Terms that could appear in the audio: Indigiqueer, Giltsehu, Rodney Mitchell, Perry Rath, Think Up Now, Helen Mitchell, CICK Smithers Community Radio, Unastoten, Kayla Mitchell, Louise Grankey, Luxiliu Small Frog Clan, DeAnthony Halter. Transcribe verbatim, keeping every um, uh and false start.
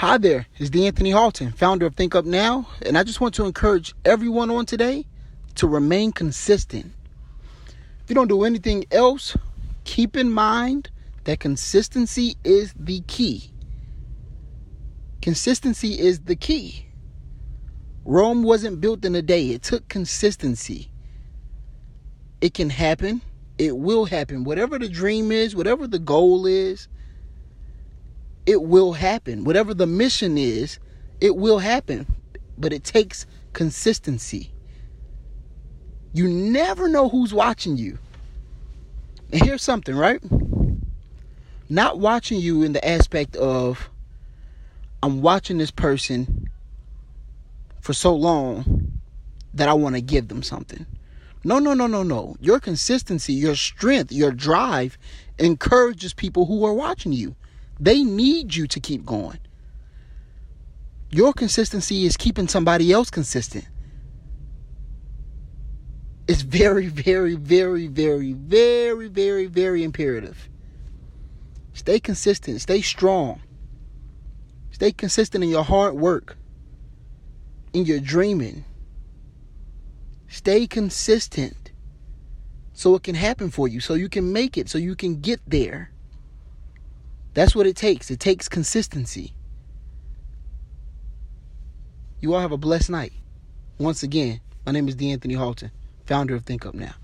Hi there, it's DeAnthony Halton, founder of Think Up Now, and I just want to encourage everyone on today to remain consistent. If you don't do anything else, keep in mind that consistency is the key. Consistency is the key. Rome wasn't built in a day. It took consistency. It can happen. It will happen. Whatever the dream is, whatever the goal is, it will happen. Whatever the mission is, it will happen. But it takes consistency. You never know who's watching you. And here's something, right? Not watching you in the aspect of, I'm watching this person for so long that I want to give them something. No, no, no, no, no. Your consistency, your strength, your drive encourages people who are watching you. They need you to keep going. Your consistency is keeping somebody else consistent. It's very, very, very, very, very, very, very imperative. Stay consistent. Stay strong. Stay consistent in your hard work, in your dreaming. Stay consistent so it can happen for you, so you can make it, so you can get there. That's what it takes. It takes consistency. You all have a blessed night. Once again, my name is DeAnthony Halter, founder of Think Up Now.